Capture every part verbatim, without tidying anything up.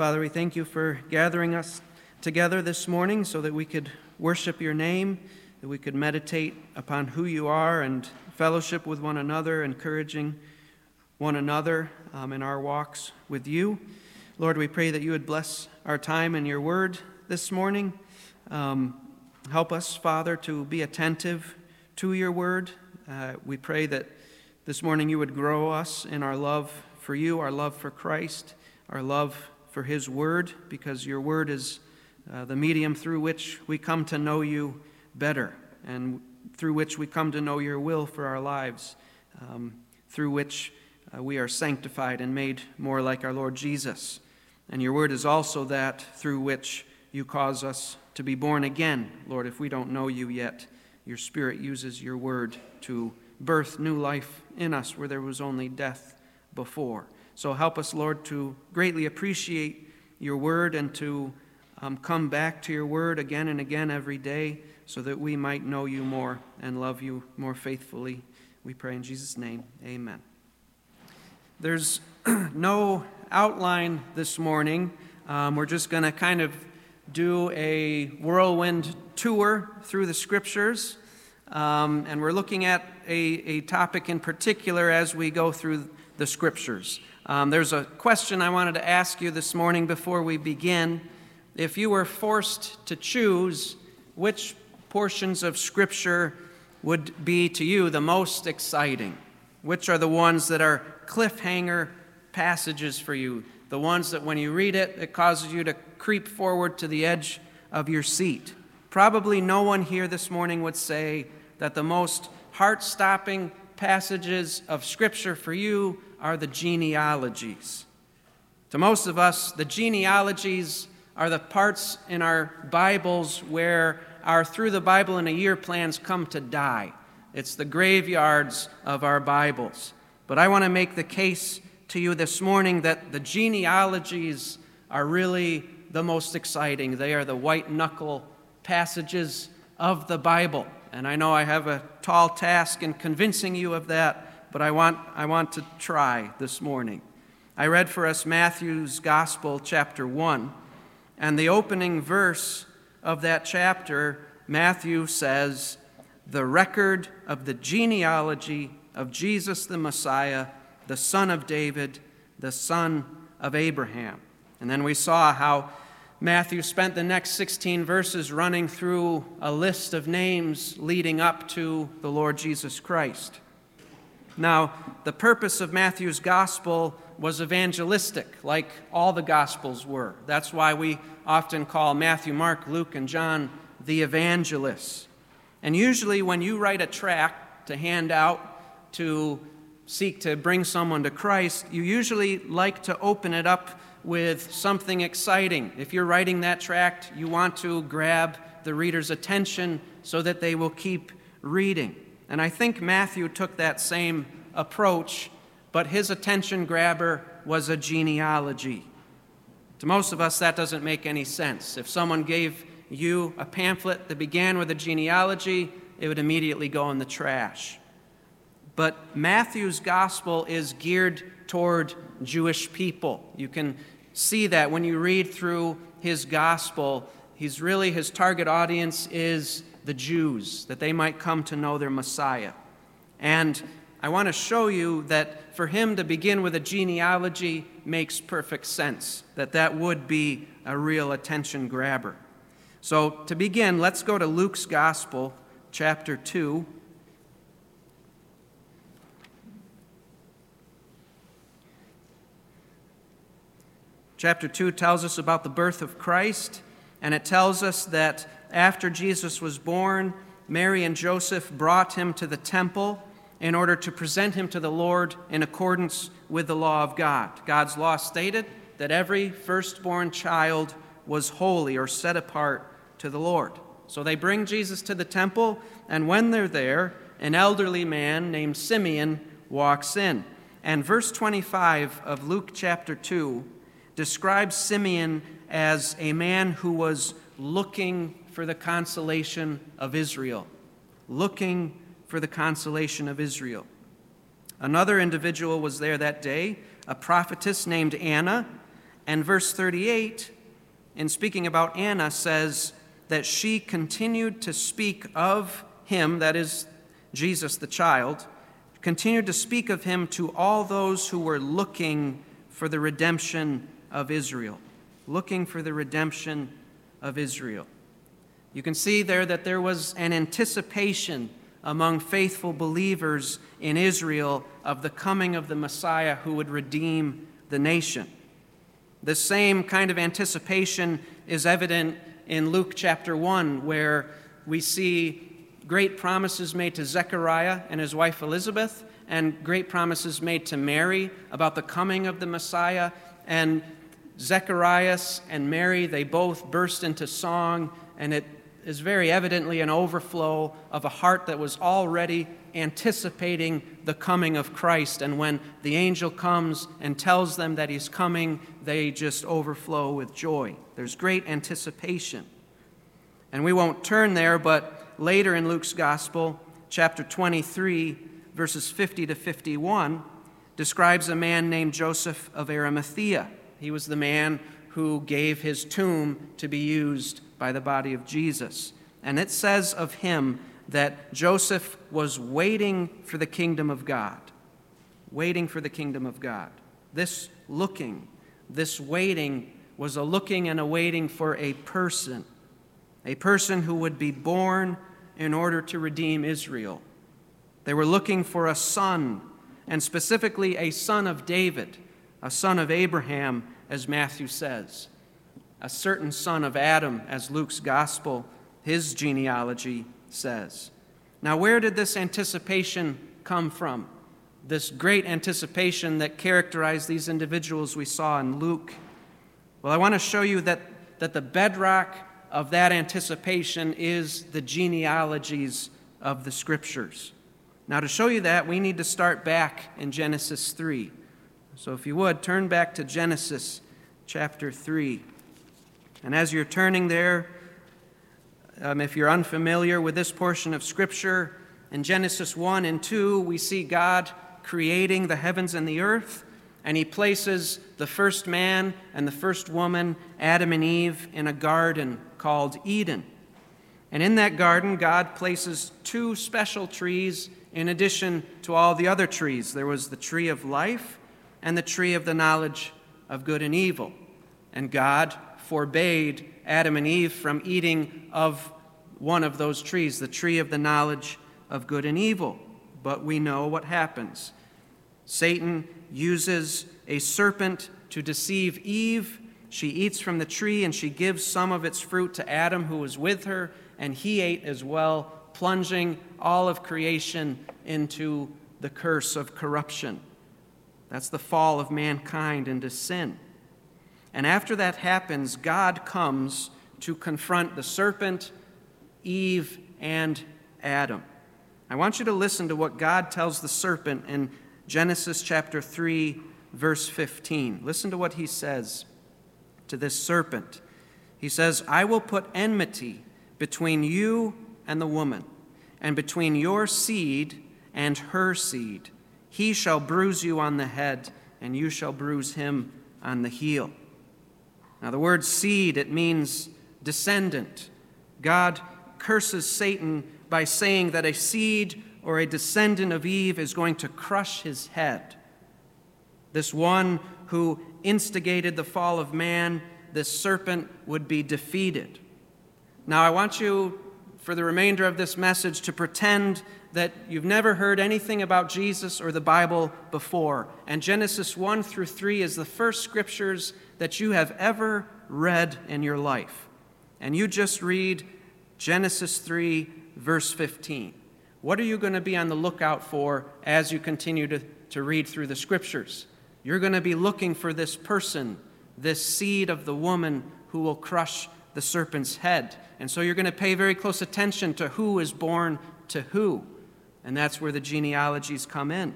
Father, we thank you for gathering us together this morning so that we could worship your name, that we could meditate upon who you are and fellowship with one another, encouraging one another um, in our walks with you. Lord, we pray that you would bless our time in your word this morning. Um, help us, Father, to be attentive to your word. Uh, we pray that this morning you would grow us in our love for you, our love for Christ, our love for his word, because your word is uh, the medium through which we come to know you better and through which we come to know your will for our lives, um, through which uh, we are sanctified and made more like our Lord Jesus. And your word is also that through which you cause us to be born again. Lord, if we don't know you yet, your Spirit uses your word to birth new life in us where there was only death before. So help us, Lord, to greatly appreciate your word and to um, come back to your word again and again every day so that we might know you more and love you more faithfully. We pray in Jesus' name, amen. There's no outline this morning. Um, we're just going to kind of do a whirlwind tour through the scriptures. Um, and we're looking at a, a topic in particular as we go through the scriptures. Um, there's a question I wanted to ask you this morning before we begin. If you were forced to choose which portions of scripture would be to you the most exciting, which are the ones that are cliffhanger passages for you, the ones that when you read it, it causes you to creep forward to the edge of your seat. Probably no one here this morning would say that the most heart-stopping passages of Scripture for you are the genealogies. To most of us, the genealogies are the parts in our Bibles where our Through the Bible in a Year plans come to die. It's the graveyards of our Bibles. But I want to make the case to you this morning that the genealogies are really the most exciting. They are the white-knuckle passages of the Bible. And I know I have a tall task in convincing you of that, but I want I want to try this morning. I read for us Matthew's Gospel, chapter one, and the opening verse of that chapter, Matthew says, "The record of the genealogy of Jesus the Messiah, the son of David, the son of Abraham." And then we saw how Matthew spent the next sixteen verses running through a list of names leading up to the Lord Jesus Christ. Now, the purpose of Matthew's gospel was evangelistic, like all the gospels were. That's why we often call Matthew, Mark, Luke, and John the evangelists. And usually when you write a tract to hand out to seek to bring someone to Christ, you usually like to open it up with something exciting. If you're writing that tract, you want to grab the reader's attention so that they will keep reading. And I think Matthew took that same approach, but his attention grabber was a genealogy. To most of us, that doesn't make any sense. If someone gave you a pamphlet that began with a genealogy, it would immediately go in the trash. But Matthew's gospel is geared toward Jewish people. You can see that when you read through his gospel. He's really, his target audience is the Jews, that they might come to know their Messiah. And I want to show you that for him to begin with a genealogy makes perfect sense, that that would be a real attention grabber. So to begin, let's go to Luke's gospel, chapter two. Chapter two tells us about the birth of Christ, and it tells us that after Jesus was born, Mary and Joseph brought him to the temple in order to present him to the Lord in accordance with the law of God. God's law stated that every firstborn child was holy or set apart to the Lord. So they bring Jesus to the temple, and when they're there, an elderly man named Simeon walks in. And verse twenty-five of Luke chapter two describes Simeon as a man who was looking for the consolation of Israel. Looking for the consolation of Israel. Another individual was there that day, a prophetess named Anna, And verse thirty-eight, in speaking about Anna, says that she continued to speak of him, that is Jesus the child, continued to speak of him to all those who were looking for the redemption of Israel. Looking for the redemption of Israel. You can see there that there was an anticipation among faithful believers in Israel of the coming of the Messiah who would redeem the nation. The same kind of anticipation is evident in Luke chapter one, where we see great promises made to Zechariah and his wife Elizabeth, and great promises made to Mary about the coming of the Messiah. And Zacharias and Mary, they both burst into song, and it is very evidently an overflow of a heart that was already anticipating the coming of Christ. And when the angel comes and tells them that he's coming, they just overflow with joy. There's great anticipation. And we won't turn there, but later in Luke's Gospel, chapter twenty-three, verses fifty to fifty-one, describes a man named Joseph of Arimathea. He was the man who gave his tomb to be used by the body of Jesus. And it says of him that Joseph was waiting for the kingdom of God. Waiting for the kingdom of God. This looking, this waiting was a looking and a waiting for a person. A person who would be born in order to redeem Israel. They were looking for a son, and specifically a son of David. A son of Abraham, as Matthew says. A certain son of Adam, as Luke's gospel, his genealogy says. Now, where did this anticipation come from? This great anticipation that characterized these individuals we saw in Luke. Well, I want to show you that, that the bedrock of that anticipation is the genealogies of the Scriptures. Now, to show you that, we need to start back in Genesis three. So if you would, turn back to Genesis chapter three. And as you're turning there, um, if you're unfamiliar with this portion of Scripture, in Genesis one and two, we see God creating the heavens and the earth, and he places the first man and the first woman, Adam and Eve, in a garden called Eden. And in that garden, God places two special trees in addition to all the other trees. There was the tree of life and the tree of the knowledge of good and evil. And God forbade Adam and Eve from eating of one of those trees, the tree of the knowledge of good and evil. But we know what happens. Satan uses a serpent to deceive Eve. She eats from the tree, and she gives some of its fruit to Adam, who was with her, and he ate as well, plunging all of creation into the curse of corruption. That's the fall of mankind into sin. And after that happens, God comes to confront the serpent, Eve, and Adam. I want you to listen to what God tells the serpent in Genesis chapter three, verse fifteen. Listen to what he says to this serpent. He says, "I will put enmity between you and the woman, and between your seed and her seed. He shall bruise you on the head, and you shall bruise him on the heel." Now, the word seed, it means descendant. God curses Satan by saying that a seed or a descendant of Eve is going to crush his head. This one who instigated the fall of man, this serpent, would be defeated. Now, I want you, for the remainder of this message, to pretend that you've never heard anything about Jesus or the Bible before. And Genesis one through three is the first scriptures that you have ever read in your life. And you just read Genesis three, verse fifteen. What are you going to be on the lookout for as you continue to, to read through the scriptures? You're going to be looking for this person, this seed of the woman who will crush the serpent's head. And so you're going to pay very close attention to who is born to who. And that's where the genealogies come in.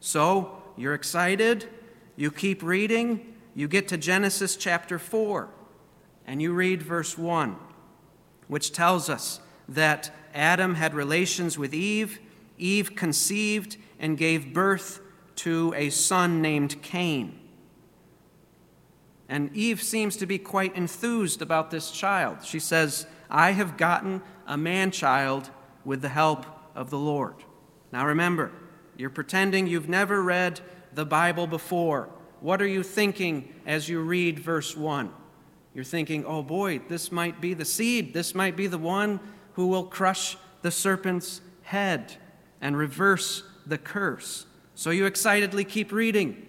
So, you're excited, you keep reading, you get to Genesis chapter four, and you read verse one, which tells us that Adam had relations with Eve, Eve conceived and gave birth to a son named Cain. And Eve seems to be quite enthused about this child. She says, I have gotten a man-child with the help of the Lord. Now remember, you're pretending you've never read the Bible before. What are you thinking as you read verse one? You're thinking, oh boy, this might be the seed. This might be the one who will crush the serpent's head and reverse the curse. So you excitedly keep reading.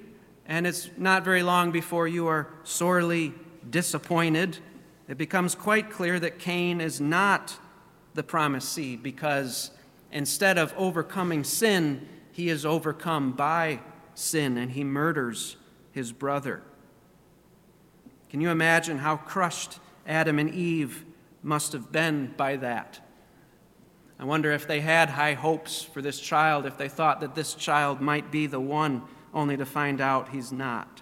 And it's not very long before you are sorely disappointed. It becomes quite clear that Cain is not the promised seed, because instead of overcoming sin, he is overcome by sin and he murders his brother. Can you imagine how crushed Adam and Eve must have been by that? I wonder if they had high hopes for this child, if they thought that this child might be the one, only to find out he's not.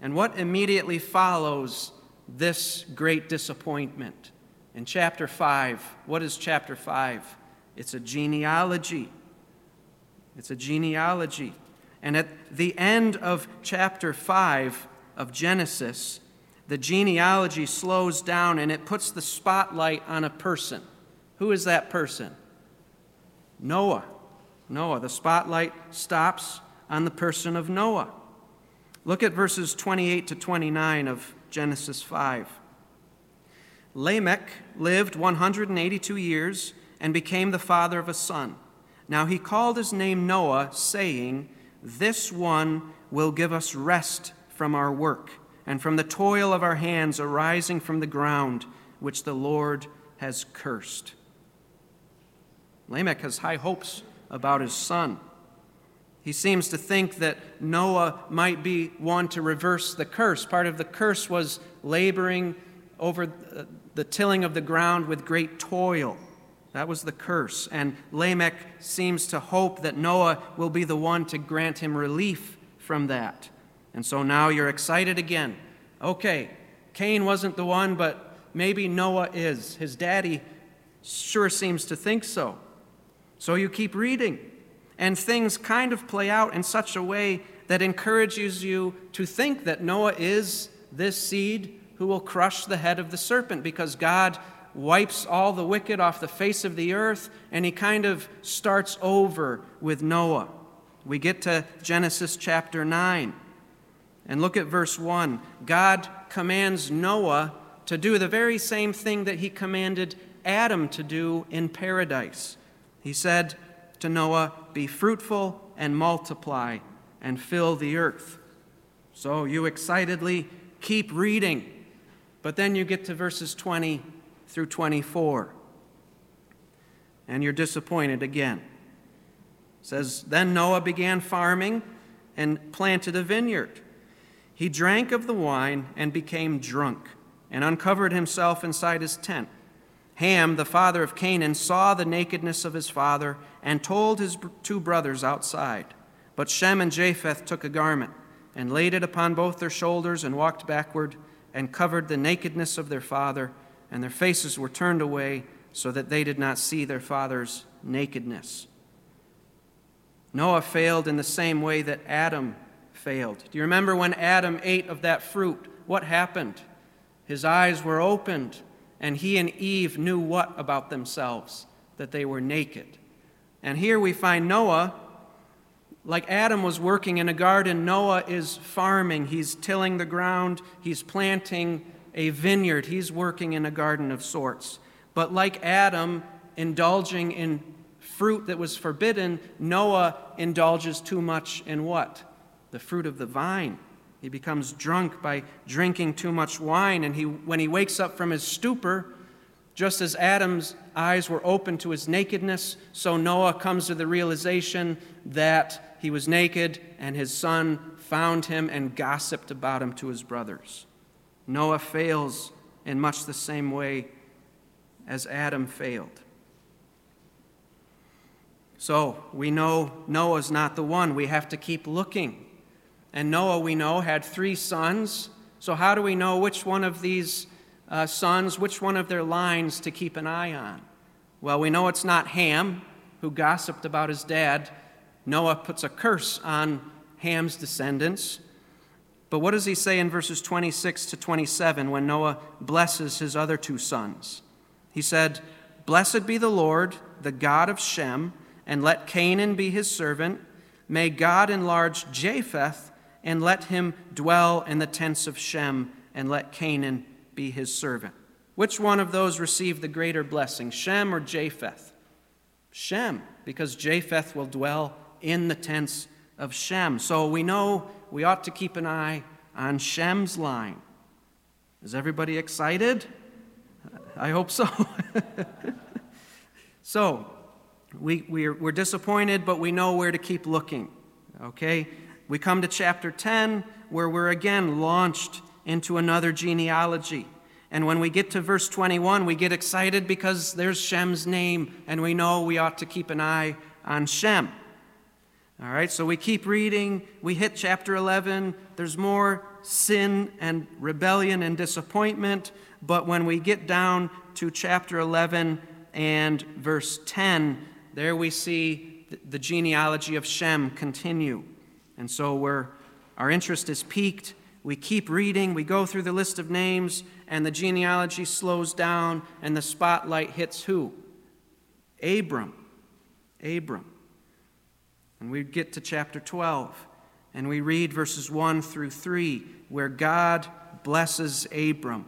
And what immediately follows this great disappointment? In chapter five, what is chapter five? It's a genealogy. It's a genealogy. And at the end of chapter five of Genesis, the genealogy slows down and it puts the spotlight on a person. Who is that person? Noah. Noah. The spotlight stops on the person of Noah. Look at verses twenty-eight to twenty-nine of Genesis five. Lamech lived one hundred eighty-two years and became the father of a son. Now he called his name Noah, saying, This one will give us rest from our work and from the toil of our hands arising from the ground, which the Lord has cursed. Lamech has high hopes about his son. He seems to think that Noah might be one to reverse the curse. Part of the curse was laboring over the tilling of the ground with great toil. That was the curse. And Lamech seems to hope that Noah will be the one to grant him relief from that. And so now you're excited again. Okay, Cain wasn't the one, but maybe Noah is. His daddy sure seems to think so. So you keep reading, and things kind of play out in such a way that encourages you to think that Noah is this seed who will crush the head of the serpent, because God wipes all the wicked off the face of the earth, and he kind of starts over with Noah. We get to Genesis chapter nine, and look at verse one. God commands Noah to do the very same thing that he commanded Adam to do in paradise. He said to Noah, Be fruitful and multiply and fill the earth. So you excitedly keep reading, but then you get to verses twenty through twenty-four, and you're disappointed again. It says, Then Noah began farming and planted a vineyard. He drank of the wine and became drunk and uncovered himself inside his tent. Ham, the father of Canaan, saw the nakedness of his father and told his two brothers outside. But Shem and Japheth took a garment and laid it upon both their shoulders and walked backward and covered the nakedness of their father, and their faces were turned away so that they did not see their father's nakedness. Noah failed in the same way that Adam failed. Do you remember when Adam ate of that fruit? What happened? His eyes were opened. And he and Eve knew what about themselves? That they were naked. And here we find Noah, like Adam was working in a garden, Noah is farming. He's tilling the ground. He's planting a vineyard. He's working in a garden of sorts. But like Adam, indulging in fruit that was forbidden, Noah indulges too much in what? The fruit of the vine. He becomes drunk by drinking too much wine, and he, when he wakes up from his stupor, just as Adam's eyes were open to his nakedness, so Noah comes to the realization that he was naked, and his son found him and gossiped about him to his brothers. Noah fails in much the same way as Adam failed. So we know Noah's not the one. We have to keep looking. And Noah, we know, had three sons. So how do we know which one of these uh, sons, which one of their lines to keep an eye on? Well, we know it's not Ham, who gossiped about his dad. Noah puts a curse on Ham's descendants. But what does he say in verses twenty-six to twenty-seven when Noah blesses his other two sons? He said, "Blessed be the Lord, the God of Shem, and let Canaan be his servant. May God enlarge Japheth, and let him dwell in the tents of Shem, and let Canaan be his servant." Which one of those received the greater blessing, Shem or Japheth? Shem, because Japheth will dwell in the tents of Shem. So we know we ought to keep an eye on Shem's line. Is everybody excited? I hope so. So, we, we're, we're disappointed, but we know where to keep looking, okay? We come to chapter ten, where we're again launched into another genealogy. And when we get to verse twenty-one, we get excited because there's Shem's name, and we know we ought to keep an eye on Shem. All right, so we keep reading. We hit chapter eleven. There's more sin and rebellion and disappointment. But when we get down to chapter eleven and verse ten, there we see the genealogy of Shem continue. And so we're, our interest is piqued. We keep reading. We go through the list of names, and the genealogy slows down, and the spotlight hits who? Abram. Abram. And we get to chapter twelve, and we read verses one through three, where God blesses Abram.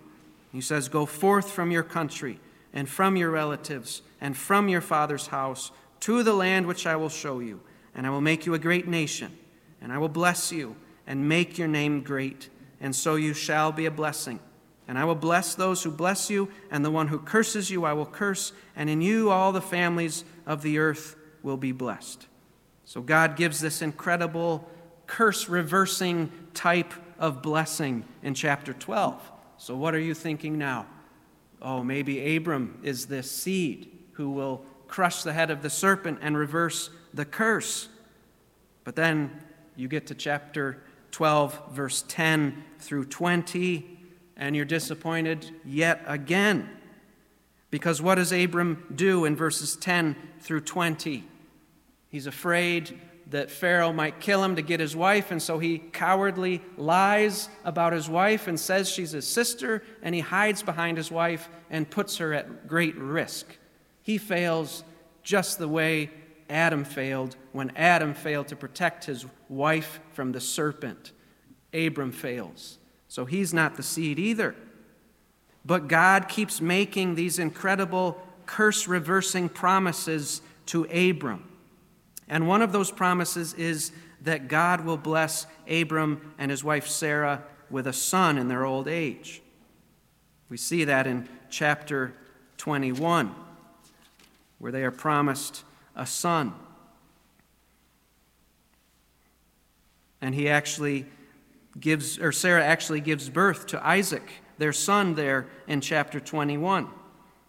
He says, "Go forth from your country, and from your relatives, and from your father's house, to the land which I will show you, and I will make you a great nation, and I will bless you, and make your name great, and so you shall be a blessing. And I will bless those who bless you, and the one who curses you I will curse, and in you all the families of the earth will be blessed." So God gives this incredible curse-reversing type of blessing in chapter twelve. So what are you thinking now? Oh, maybe Abram is this seed who will crush the head of the serpent and reverse the curse. But then you get to chapter twelve, verse ten through twenty, and you're disappointed yet again. Because what does Abram do in verses ten through twenty? He's afraid that Pharaoh might kill him to get his wife, and so he cowardly lies about his wife and says she's his sister, and he hides behind his wife and puts her at great risk. He fails just the way Adam failed when Adam failed to protect his wife from the serpent. Abram fails. So he's not the seed either. But God keeps making these incredible curse-reversing promises to Abram. And one of those promises is that God will bless Abram and his wife Sarah with a son in their old age. We see that in chapter twenty-one, where they are promised a son. And he actually gives, or Sarah actually gives birth to Isaac, their son, there in chapter twenty-one.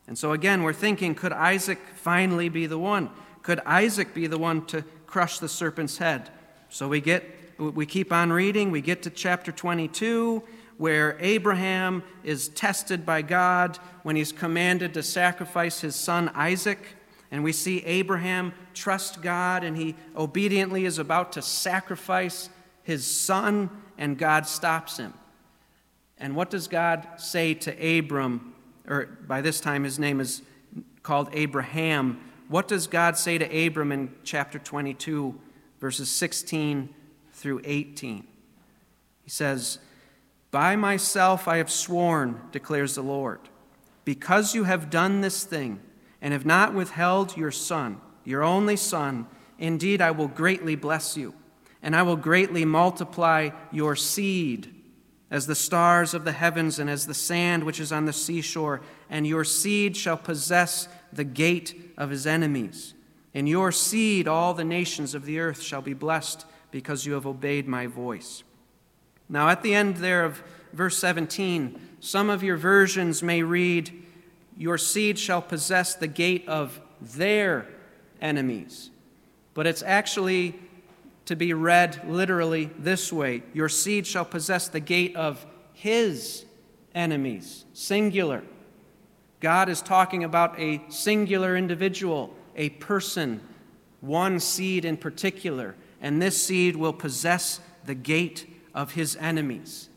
And so again, we're thinking, could Isaac finally be the one? Could Isaac be the one to crush the serpent's head? So we get, we keep on reading. We get to chapter twenty-two, where Abraham is tested by God when he's commanded to sacrifice his son Isaac. And we see Abraham trust God, and he obediently is about to sacrifice his son, and God stops him. And what does God say to Abram? Or by this time, his name is called Abraham. What does God say to Abram in chapter twenty-two, verses sixteen through eighteen? He says, "By myself I have sworn, declares the Lord, because you have done this thing and have not withheld your son, your only son, indeed I will greatly bless you, and I will greatly multiply your seed as the stars of the heavens and as the sand which is on the seashore, and your seed shall possess the gate of his enemies. In your seed all the nations of the earth shall be blessed, because you have obeyed my voice." Now at the end there of verse seventeen, some of your versions may read, "Your seed shall possess the gate of their enemies." But it's actually to be read literally this way: "Your seed shall possess the gate of his enemies," singular. God is talking about a singular individual, a person, one seed in particular, and this seed will possess the gate of his enemies.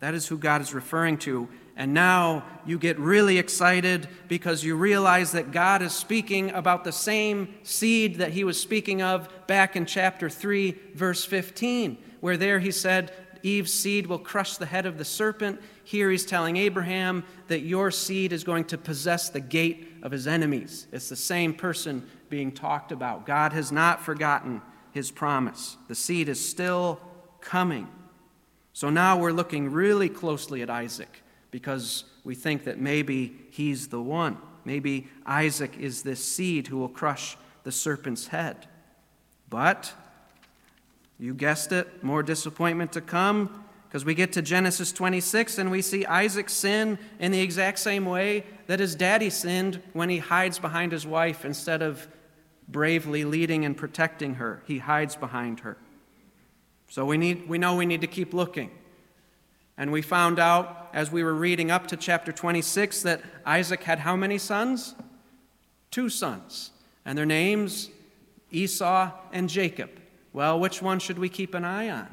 That is who God is referring to. And now you get really excited because you realize that God is speaking about the same seed that he was speaking of back in chapter three, verse fifteen, where there he said, Eve's seed will crush the head of the serpent. Here he's telling Abraham that your seed is going to possess the gate of his enemies. It's the same person being talked about. God has not forgotten his promise. The seed is still coming. So now we're looking really closely at Isaac, because we think that maybe he's the one. Maybe Isaac is this seed who will crush the serpent's head. But, you guessed it, more disappointment to come, because we get to Genesis twenty-six and we see Isaac sin in the exact same way that his daddy sinned when he hides behind his wife instead of bravely leading and protecting her. He hides behind her. So we need, we know we need to keep looking. And we found out, as we were reading up to chapter twenty-six, that Isaac had how many sons? Two sons. And their names, Esau and Jacob. Well, which one should we keep an eye on?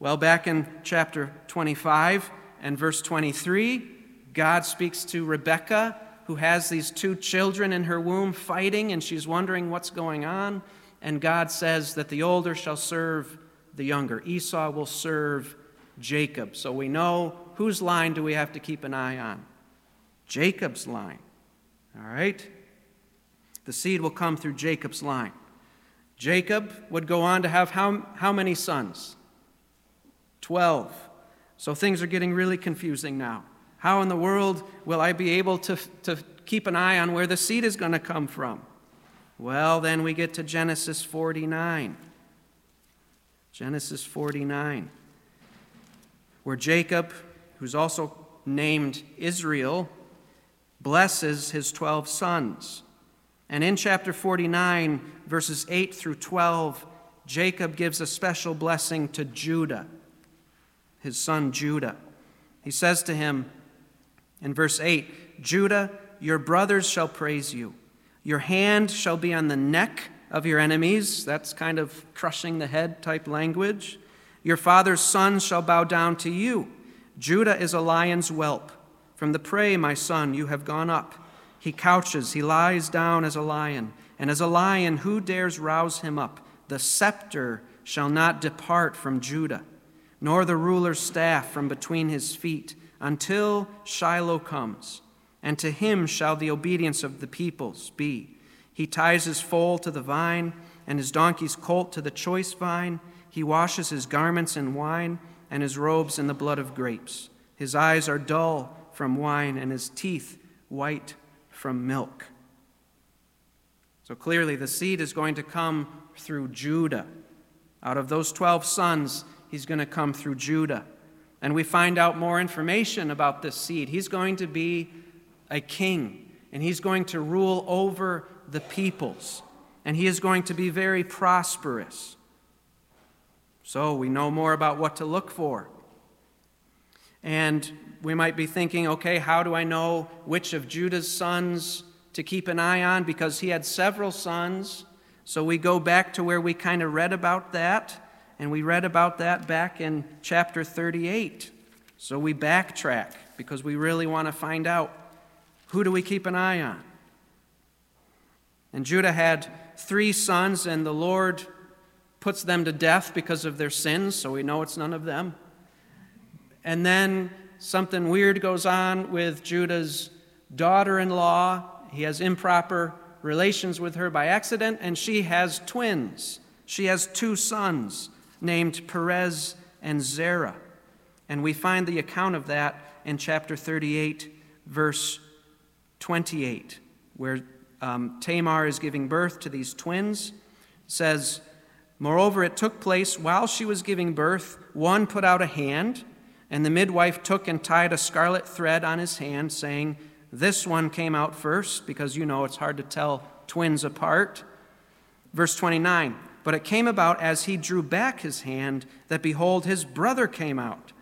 Well, back in chapter twenty-five and verse twenty-three, God speaks to Rebekah, who has these two children in her womb fighting, and she's wondering what's going on. And God says that the older shall serve the younger. Esau will serve Jacob. So we know whose line do we have to keep an eye on? Jacob's line. All right? The seed will come through Jacob's line. Jacob would go on to have how, how many sons? Twelve. So things are getting really confusing now. How in the world will I be able to, to keep an eye on where the seed is going to come from? Well, then we get to Genesis forty-nine. Genesis forty-nine. Where Jacob, who's also named Israel, blesses his twelve sons. And in chapter forty-nine, verses eight through twelve, Jacob gives a special blessing to Judah, his son Judah. He says to him in verse eight, Judah, your brothers shall praise you. Your hand shall be on the neck of your enemies. That's kind of crushing the head type language. Your father's sons shall bow down to you. Judah is a lion's whelp. From the prey, my son, you have gone up. He couches, he lies down as a lion. And as a lion, who dares rouse him up? The scepter shall not depart from Judah, nor the ruler's staff from between his feet, until Shiloh comes. And to him shall the obedience of the peoples be. He ties his foal to the vine, and his donkey's colt to the choice vine. He washes his garments in wine and his robes in the blood of grapes. His eyes are dull from wine and his teeth white from milk. So clearly the seed is going to come through Judah. Out of those twelve sons, he's going to come through Judah. And we find out more information about this seed. He's going to be a king, and he's going to rule over the peoples, and he is going to be very prosperous. So we know more about what to look for. And we might be thinking, okay, how do I know which of Judah's sons to keep an eye on? Because he had several sons. So we go back to where we kind of read about that. And we read about that back in chapter thirty-eight. So we backtrack because we really want to find out, who do we keep an eye on? And Judah had three sons, and the Lord puts them to death because of their sins, so we know it's none of them. And then something weird goes on with Judah's daughter-in-law. He has improper relations with her by accident, and she has twins. She has two sons named Perez and Zerah. And we find the account of that in chapter thirty-eight, verse twenty-eight, where um, Tamar is giving birth to these twins. It says, moreover, it took place while she was giving birth. One put out a hand, and the midwife took and tied a scarlet thread on his hand, saying, this one came out first, because you know it's hard to tell twins apart. Verse twenty-nine, but it came about as he drew back his hand, that behold, his brother came out.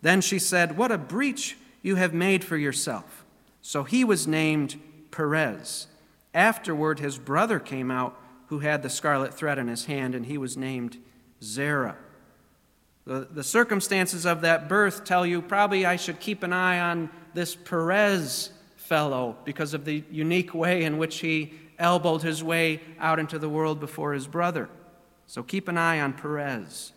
Then she said, what a breach you have made for yourself. So he was named Perez. Afterward, his brother came out, who had the scarlet thread in his hand, and he was named Zerah. The, the circumstances of that birth tell you probably I should keep an eye on this Perez fellow because of the unique way in which he elbowed his way out into the world before his brother. So keep an eye on Perez.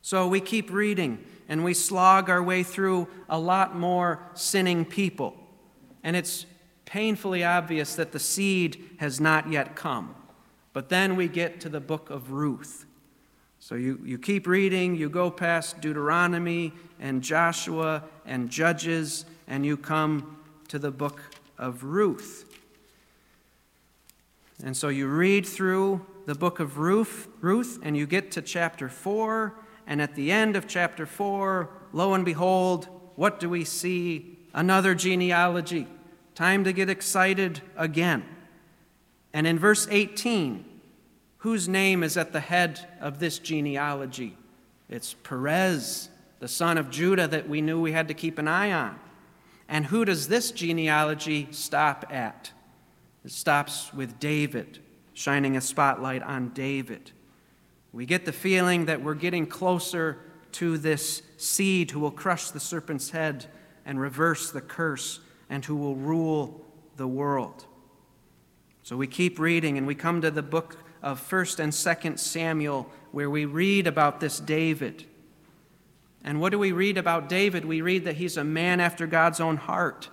So we keep reading and we slog our way through a lot more sinning people. And it's painfully obvious that the seed has not yet come. But then we get to the book of Ruth. So you, you keep reading, you go past Deuteronomy and Joshua and Judges, and you come to the book of Ruth. And so you read through the book of Ruth, Ruth, and you get to chapter four, and at the end of chapter four, lo and behold, what do we see? Another genealogy. Time to get excited again. And in verse eighteen, whose name is at the head of this genealogy? It's Perez, the son of Judah that we knew we had to keep an eye on. And who does this genealogy stop at? It stops with David, shining a spotlight on David. We get the feeling that we're getting closer to this seed who will crush the serpent's head and reverse the curse and who will rule the world. So we keep reading and we come to the book of First and Second Samuel where we read about this David. And what do we read about David? We read that he's a man after God's own heart.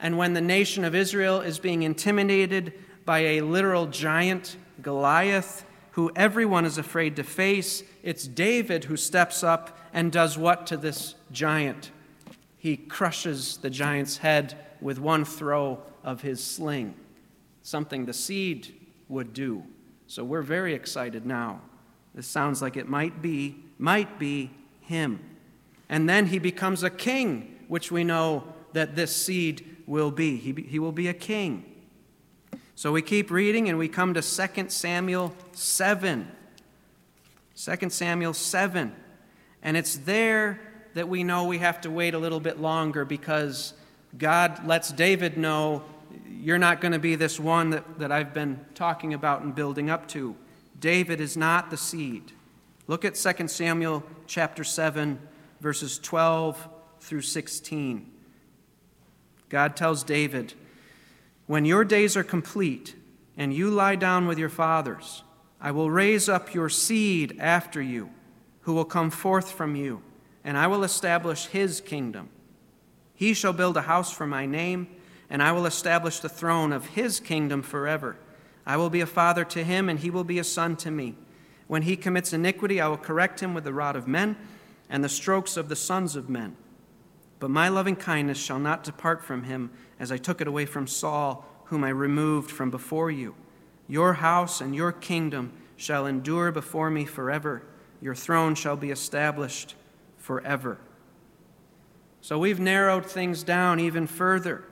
And when the nation of Israel is being intimidated by a literal giant, Goliath, who everyone is afraid to face, it's David who steps up and does what to this giant? He crushes the giant's head with one throw of his sling, something the seed would do. So we're very excited now. This sounds like it might be, might be him. And then he becomes a king, which we know that this seed will be. He, he will be a king. So we keep reading and we come to Second Samuel seven. Second Samuel seven. And it's there that we know we have to wait a little bit longer because God lets David know, you're not going to be this one that, that I've been talking about and building up to. David is not the seed. Look at Second Samuel chapter seven, verses twelve through sixteen. God tells David, when your days are complete and you lie down with your fathers, I will raise up your seed after you, who will come forth from you, and I will establish his kingdom. He shall build a house for my name, and I will establish the throne of his kingdom forever. I will be a father to him, and he will be a son to me. When he commits iniquity, I will correct him with the rod of men and the strokes of the sons of men. But my loving kindness shall not depart from him, as I took it away from Saul, whom I removed from before you. Your house and your kingdom shall endure before me forever. Your throne shall be established forever. So we've narrowed things down even further,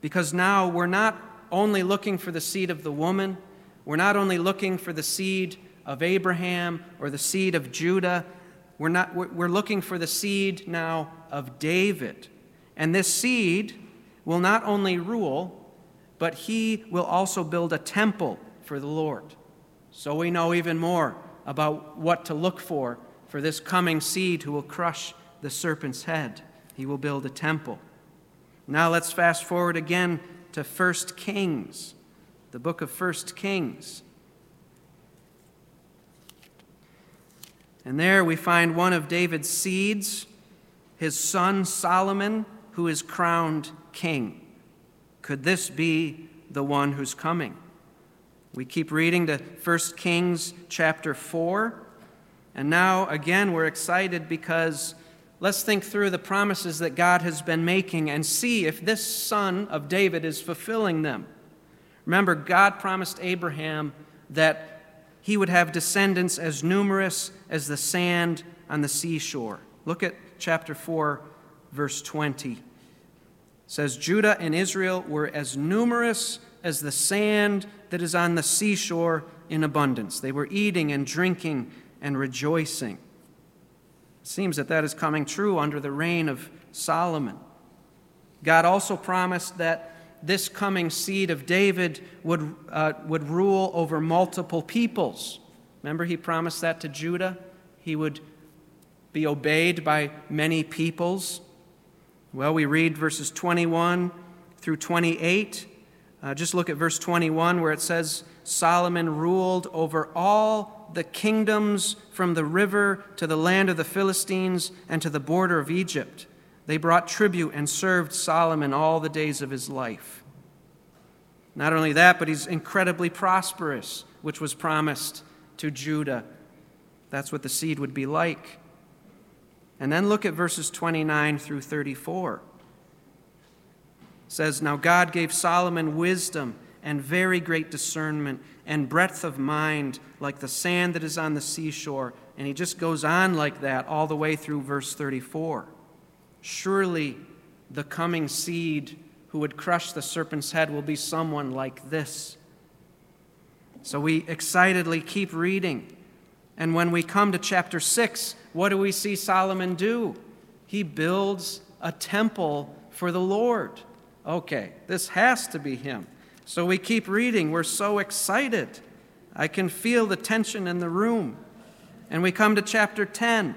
because now we're not only looking for the seed of the woman, we're not only looking for the seed of Abraham or the seed of Judah, we're not we're looking for the seed now of David. And this seed will not only rule, but he will also build a temple for the Lord. So we know even more about what to look for for this coming seed who will crush the serpent's head. He will build a temple. Now let's fast forward again to First Kings, the book of First Kings. And there we find one of David's seeds, his son Solomon, who is crowned king. Could this be the one who's coming? We keep reading to First Kings chapter four. And now, again, we're excited because let's think through the promises that God has been making and see if this son of David is fulfilling them. Remember, God promised Abraham that he would have descendants as numerous as the sand on the seashore. Look at chapter four, verse twenty. It says, Judah and Israel were as numerous as the sand that is on the seashore in abundance. They were eating and drinking and rejoicing. It seems that that is coming true under the reign of Solomon. God also promised that this coming seed of David would, uh, would rule over multiple peoples. Remember, he promised that to Judah. He would be obeyed by many peoples? Well, we read verses twenty-one through twenty-eight. Uh, just look at verse twenty-one where it says, Solomon ruled over all the kingdoms from the river to the land of the Philistines and to the border of Egypt. They brought tribute and served Solomon all the days of his life. Not only that, but he's incredibly prosperous, which was promised to Judah. That's what the seed would be like. And then look at verses twenty-nine through thirty-four. It says, Now God gave Solomon wisdom and very great discernment and breadth of mind like the sand that is on the seashore. And he just goes on like that all the way through verse thirty-four. Surely the coming seed who would crush the serpent's head will be someone like this. So we excitedly keep reading. And when we come to chapter six, what do we see Solomon do? He builds a temple for the Lord. Okay, this has to be him. So we keep reading. We're so excited. I can feel the tension in the room. And we come to chapter ten.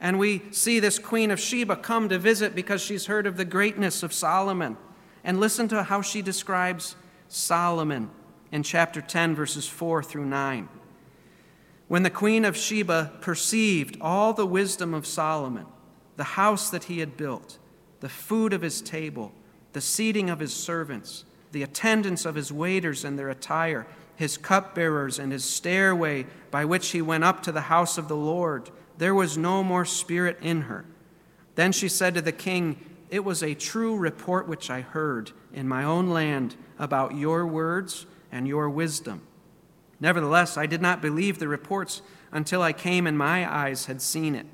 And we see this Queen of Sheba come to visit because she's heard of the greatness of Solomon. And listen to how she describes Solomon in chapter ten, verses four through nine. When the Queen of Sheba perceived all the wisdom of Solomon, the house that he had built, the food of his table, the seating of his servants, the attendance of his waiters and their attire, his cupbearers and his stairway by which he went up to the house of the Lord, there was no more spirit in her. Then she said to the king, It was a true report which I heard in my own land about your words and your wisdom. Nevertheless, I did not believe the reports until I came and my eyes had seen it.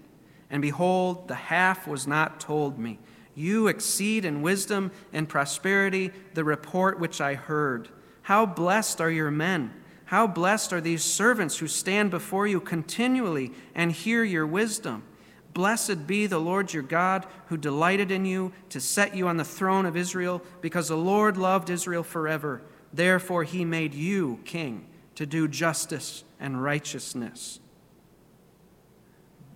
And behold, the half was not told me. You exceed in wisdom and prosperity the report which I heard. How blessed are your men! How blessed are these servants who stand before you continually and hear your wisdom. Blessed be the Lord your God, who delighted in you to set you on the throne of Israel, because the Lord loved Israel forever. Therefore he made you king to do justice and righteousness.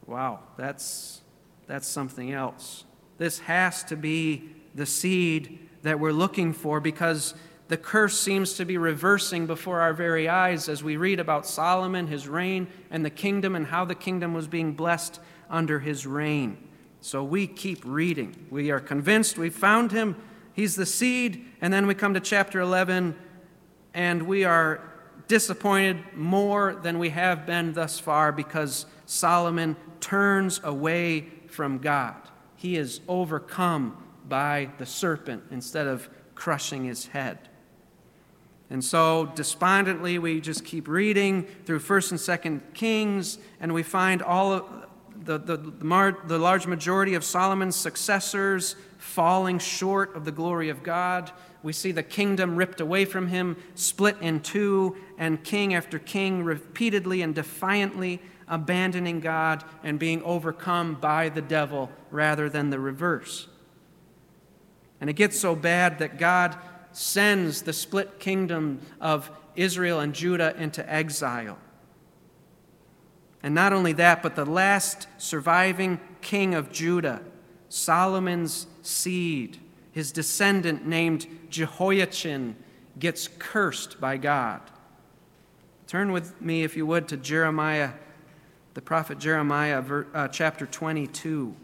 Wow, that's, that's something else. This has to be the seed that we're looking for, because the curse seems to be reversing before our very eyes as we read about Solomon, his reign, and the kingdom, and how the kingdom was being blessed under his reign. So we keep reading. We are convinced we found him. He's the seed. And then we come to chapter eleven, and we are disappointed more than we have been thus far, because Solomon turns away from God. He is overcome by the serpent instead of crushing his head. And so despondently we just keep reading through First and Second Kings, and we find all of the, the, the, mar- the large majority of Solomon's successors falling short of the glory of God. We see the kingdom ripped away from him, split in two, and king after king repeatedly and defiantly abandoning God and being overcome by the devil rather than the reverse. And it gets so bad that God sends the split kingdom of Israel and Judah into exile. And not only that, but the last surviving king of Judah, Solomon's seed, his descendant named Jehoiachin, gets cursed by God. Turn with me, if you would, to Jeremiah, the prophet Jeremiah, uh, chapter twenty-two.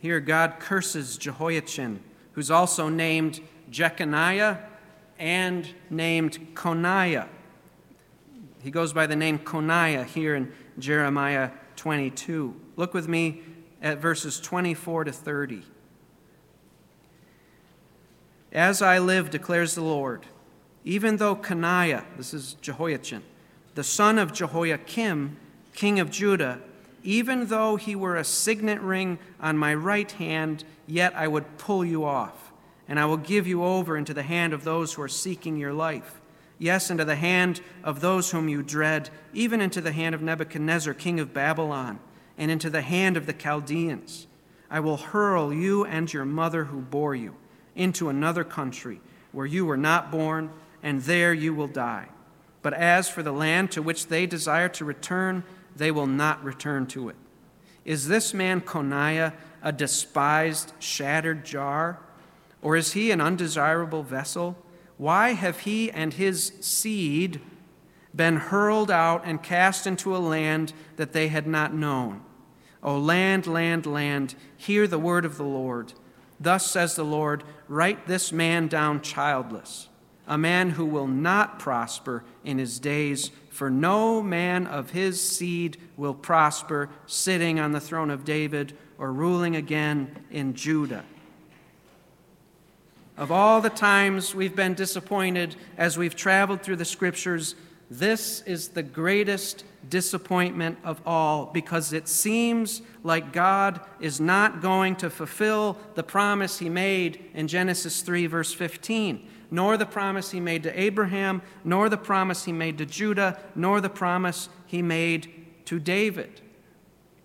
Here God curses Jehoiachin, who's also named Jeconiah and named Coniah. He goes by the name Coniah here in Jeremiah twenty-two. Look with me at verses twenty-four to thirty. As I live, declares the Lord, even though Coniah, this is Jehoiachin, the son of Jehoiakim, king of Judah, even though he were a signet ring on my right hand, yet I would pull you off, and I will give you over into the hand of those who are seeking your life. Yes, into the hand of those whom you dread, even into the hand of Nebuchadnezzar, king of Babylon, and into the hand of the Chaldeans. I will hurl you and your mother who bore you into another country where you were not born, and there you will die. But as for the land to which they desire to return, they will not return to it. Is this man Coniah a despised, shattered jar? Or is he an undesirable vessel? Why have he and his seed been hurled out and cast into a land that they had not known? O land, land, land, hear the word of the Lord. Thus says the Lord, write this man down childless, a man who will not prosper in his days, for no man of his seed will prosper, sitting on the throne of David or ruling again in Judah. Of all the times we've been disappointed as we've traveled through the scriptures, this is the greatest disappointment of all, because it seems like God is not going to fulfill the promise he made in Genesis three, verse fifteen, nor the promise he made to Abraham, nor the promise he made to Judah, nor the promise he made to David.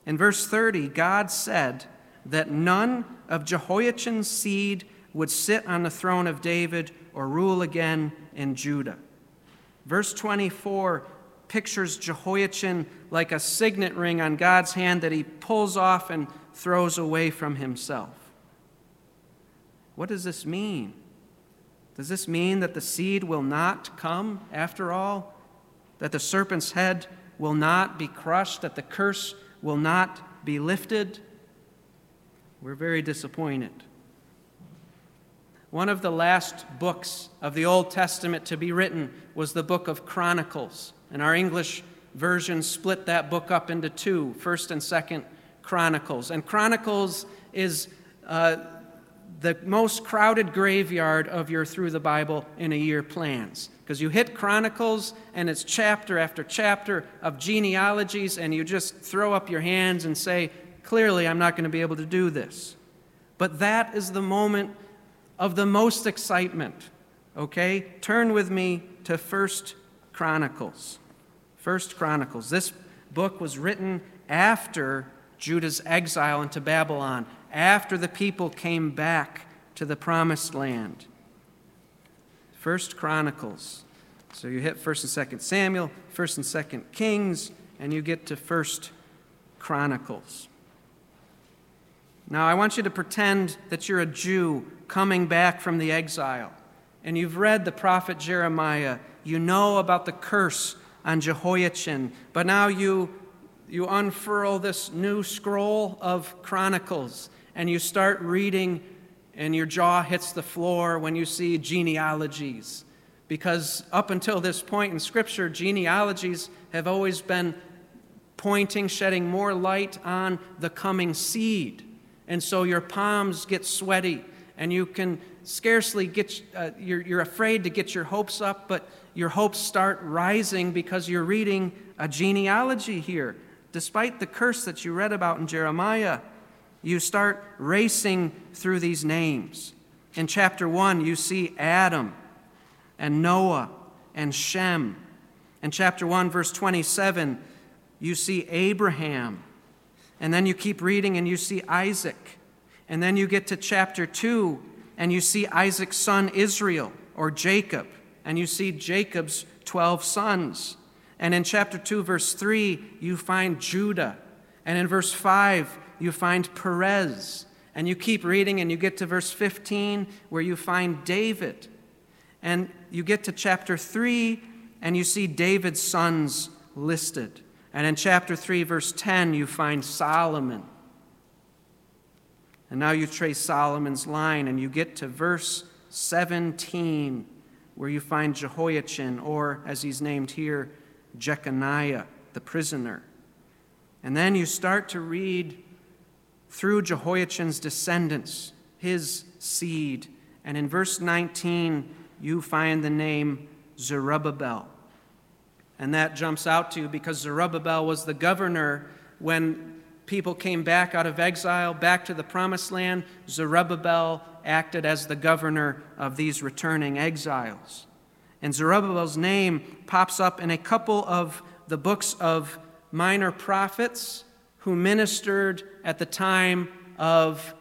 In verse thirty, God said that none of Jehoiachin's seed would sit on the throne of David or rule again in Judah. Verse twenty-four pictures Jehoiachin like a signet ring on God's hand that he pulls off and throws away from himself. What does this mean? Does this mean that the seed will not come after all? That the serpent's head will not be crushed? That the curse will not be lifted? We're very disappointed. One of the last books of the Old Testament to be written was the book of Chronicles, and our English version split that book up into two, First and Second Chronicles. And Chronicles is uh, the most crowded graveyard of your Through the Bible in a Year plans, because you hit Chronicles and it's chapter after chapter of genealogies, and you just throw up your hands and say, clearly I'm not going to be able to do this. But that is the moment of the most excitement, okay? Turn with me to First Chronicles. First Chronicles. This book was written after Judah's exile into Babylon, after the people came back to the promised land. First Chronicles. So you hit First and Second Samuel, First and Second Kings, and you get to First Chronicles. Now, I want you to pretend that you're a Jew coming back from the exile, and you've read the prophet Jeremiah. You know about the curse on Jehoiachin, but now you, you unfurl this new scroll of Chronicles, and you start reading, and your jaw hits the floor when you see genealogies, because up until this point in Scripture, genealogies have always been pointing, shedding more light on the coming seed. And so your palms get sweaty, and you can scarcely get, uh, you're, you're afraid to get your hopes up, but your hopes start rising because you're reading a genealogy here. Despite the curse that you read about in Jeremiah, you start racing through these names. In chapter one, you see Adam and Noah and Shem. In chapter one, verse twenty-seven, you see Abraham. And then you keep reading and you see Isaac. And then you get to chapter two and you see Isaac's son Israel, or Jacob. And you see Jacob's twelve sons. And in chapter two, verse three, you find Judah. And in verse five, you find Perez. And you keep reading and you get to verse fifteen where you find David. And you get to chapter three and you see David's sons listed. And in chapter three, verse ten, you find Solomon. And now you trace Solomon's line, and you get to verse seventeen, where you find Jehoiachin, or as he's named here, Jeconiah, the prisoner. And then you start to read through Jehoiachin's descendants, his seed. And in verse nineteen, you find the name Zerubbabel. And that jumps out to you because Zerubbabel was the governor when people came back out of exile, back to the promised land. Zerubbabel acted as the governor of these returning exiles. And Zerubbabel's name pops up in a couple of the books of minor prophets who ministered at the time of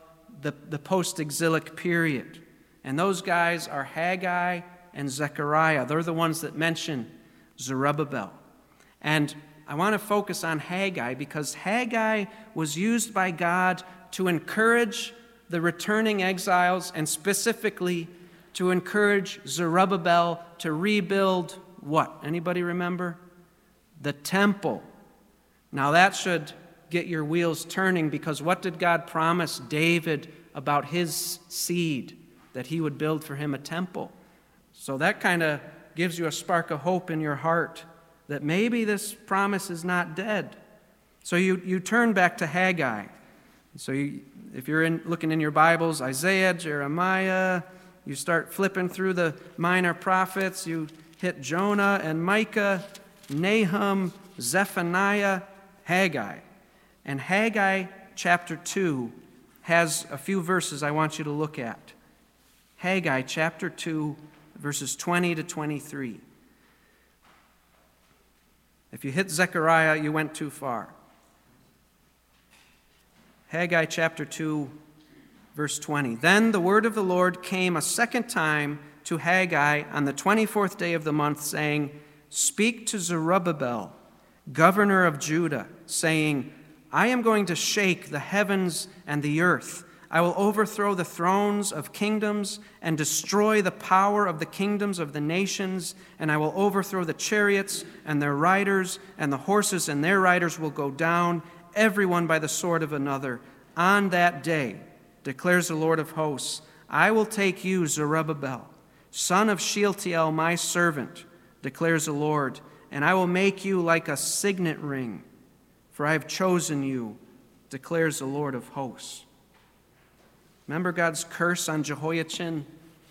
the, the post-exilic period. And those guys are Haggai and Zechariah. They're the ones that mention Zerubbabel. And I want to focus on Haggai because Haggai was used by God to encourage the returning exiles and specifically to encourage Zerubbabel to rebuild what? Anybody remember? The temple. Now that should get your wheels turning because what did God promise David about his seed? That he would build for him a temple. So that kind of gives you a spark of hope in your heart that maybe this promise is not dead. So you, you turn back to Haggai. So you, if you're in, looking in your Bibles, Isaiah, Jeremiah, you start flipping through the minor prophets, you hit Jonah and Micah, Nahum, Zephaniah, Haggai. And Haggai chapter two has a few verses I want you to look at. Haggai chapter two, verses twenty to twenty-three. If you hit Zechariah, you went too far. Haggai chapter two, verse twenty. Then the word of the Lord came a second time to Haggai on the twenty-fourth day of the month, saying, "Speak to Zerubbabel, governor of Judah, saying, I am going to shake the heavens and the earth. I will overthrow the thrones of kingdoms and destroy the power of the kingdoms of the nations, and I will overthrow the chariots and their riders, and the horses and their riders will go down, everyone by the sword of another. On that day, declares the Lord of hosts, I will take you, Zerubbabel, son of Shealtiel, my servant, declares the Lord, and I will make you like a signet ring, for I have chosen you, declares the Lord of hosts." Remember God's curse on Jehoiachin?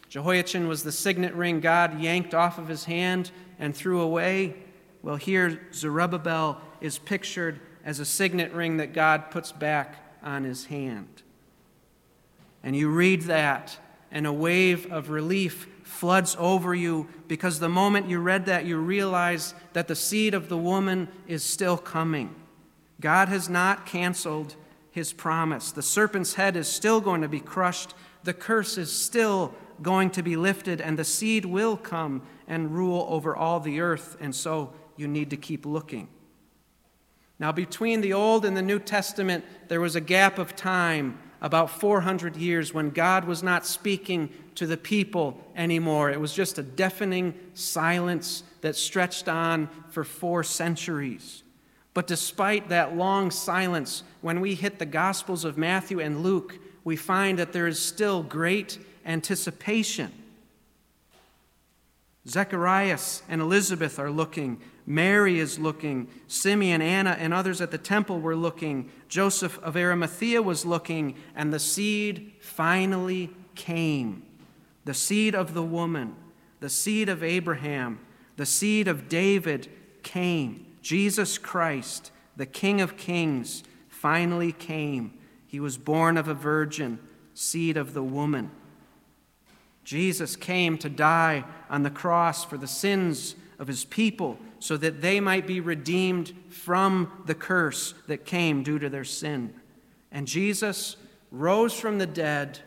Jehoiachin was the signet ring God yanked off of his hand and threw away. Well, here Zerubbabel is pictured as a signet ring that God puts back on his hand. And you read that, and a wave of relief floods over you because the moment you read that, you realize that the seed of the woman is still coming. God has not canceled his promise. The serpent's head is still going to be crushed. The curse is still going to be lifted, and the seed will come and rule over all the earth, and so you need to keep looking. Now, between the Old and the New Testament, there was a gap of time, about four hundred years, when God was not speaking to the people anymore. It was just a deafening silence that stretched on for four centuries. But despite that long silence, when we hit the Gospels of Matthew and Luke, we find that there is still great anticipation. Zacharias and Elizabeth are looking. Mary is looking. Simeon, Anna, and others at the temple were looking. Joseph of Arimathea was looking, and the seed finally came. The seed of the woman, the seed of Abraham, the seed of David came. Jesus Christ, the King of Kings, finally came. He was born of a virgin, seed of the woman. Jesus came to die on the cross for the sins of his people so that they might be redeemed from the curse that came due to their sin. And Jesus rose from the dead,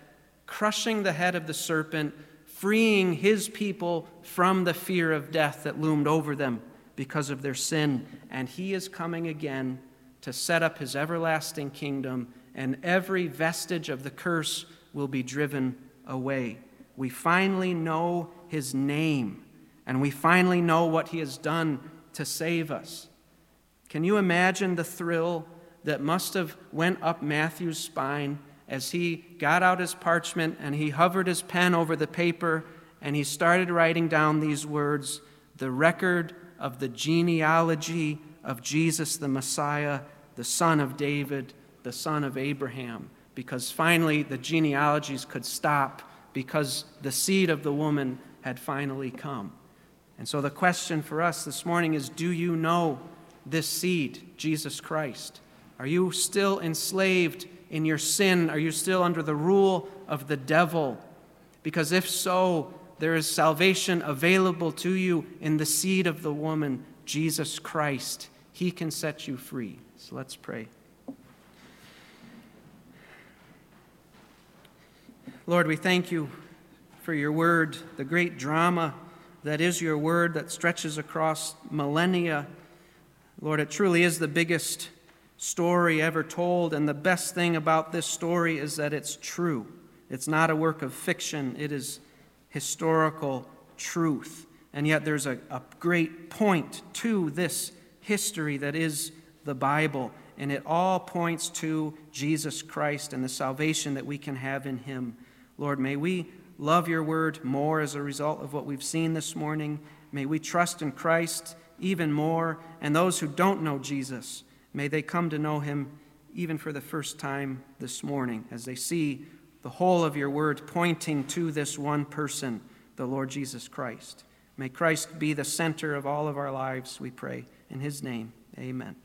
crushing the head of the serpent, freeing his people from the fear of death that loomed over them because of their sin, and he is coming again to set up his everlasting kingdom, and every vestige of the curse will be driven away. We finally know his name, and we finally know what he has done to save us. Can you imagine the thrill that must have went up Matthew's spine as he got out his parchment and he hovered his pen over the paper and he started writing down these words, "The record of the genealogy of Jesus the Messiah, the son of David, the son of Abraham," because finally the genealogies could stop because the seed of the woman had finally come. And so the question for us this morning is, do you know this seed, Jesus Christ? Are you still enslaved in your sin? Are you still under the rule of the devil? Because if so, there is salvation available to you in the seed of the woman, Jesus Christ. He can set you free. So let's pray. Lord, we thank you for your word, the great drama that is your word that stretches across millennia. Lord, it truly is the biggest story ever told, and the best thing about this story is that it's true. It's not a work of fiction. It is historical truth. And yet there's a, a great point to this history that is the Bible, and it all points to Jesus Christ and the salvation that we can have in him. Lord, may we love your word more as a result of what we've seen this morning. May we trust in Christ even more. And those who don't know Jesus, may they come to know him even for the first time this morning as they see the whole of your word pointing to this one person, the Lord Jesus Christ. May Christ be the center of all of our lives, we pray. In his name, amen.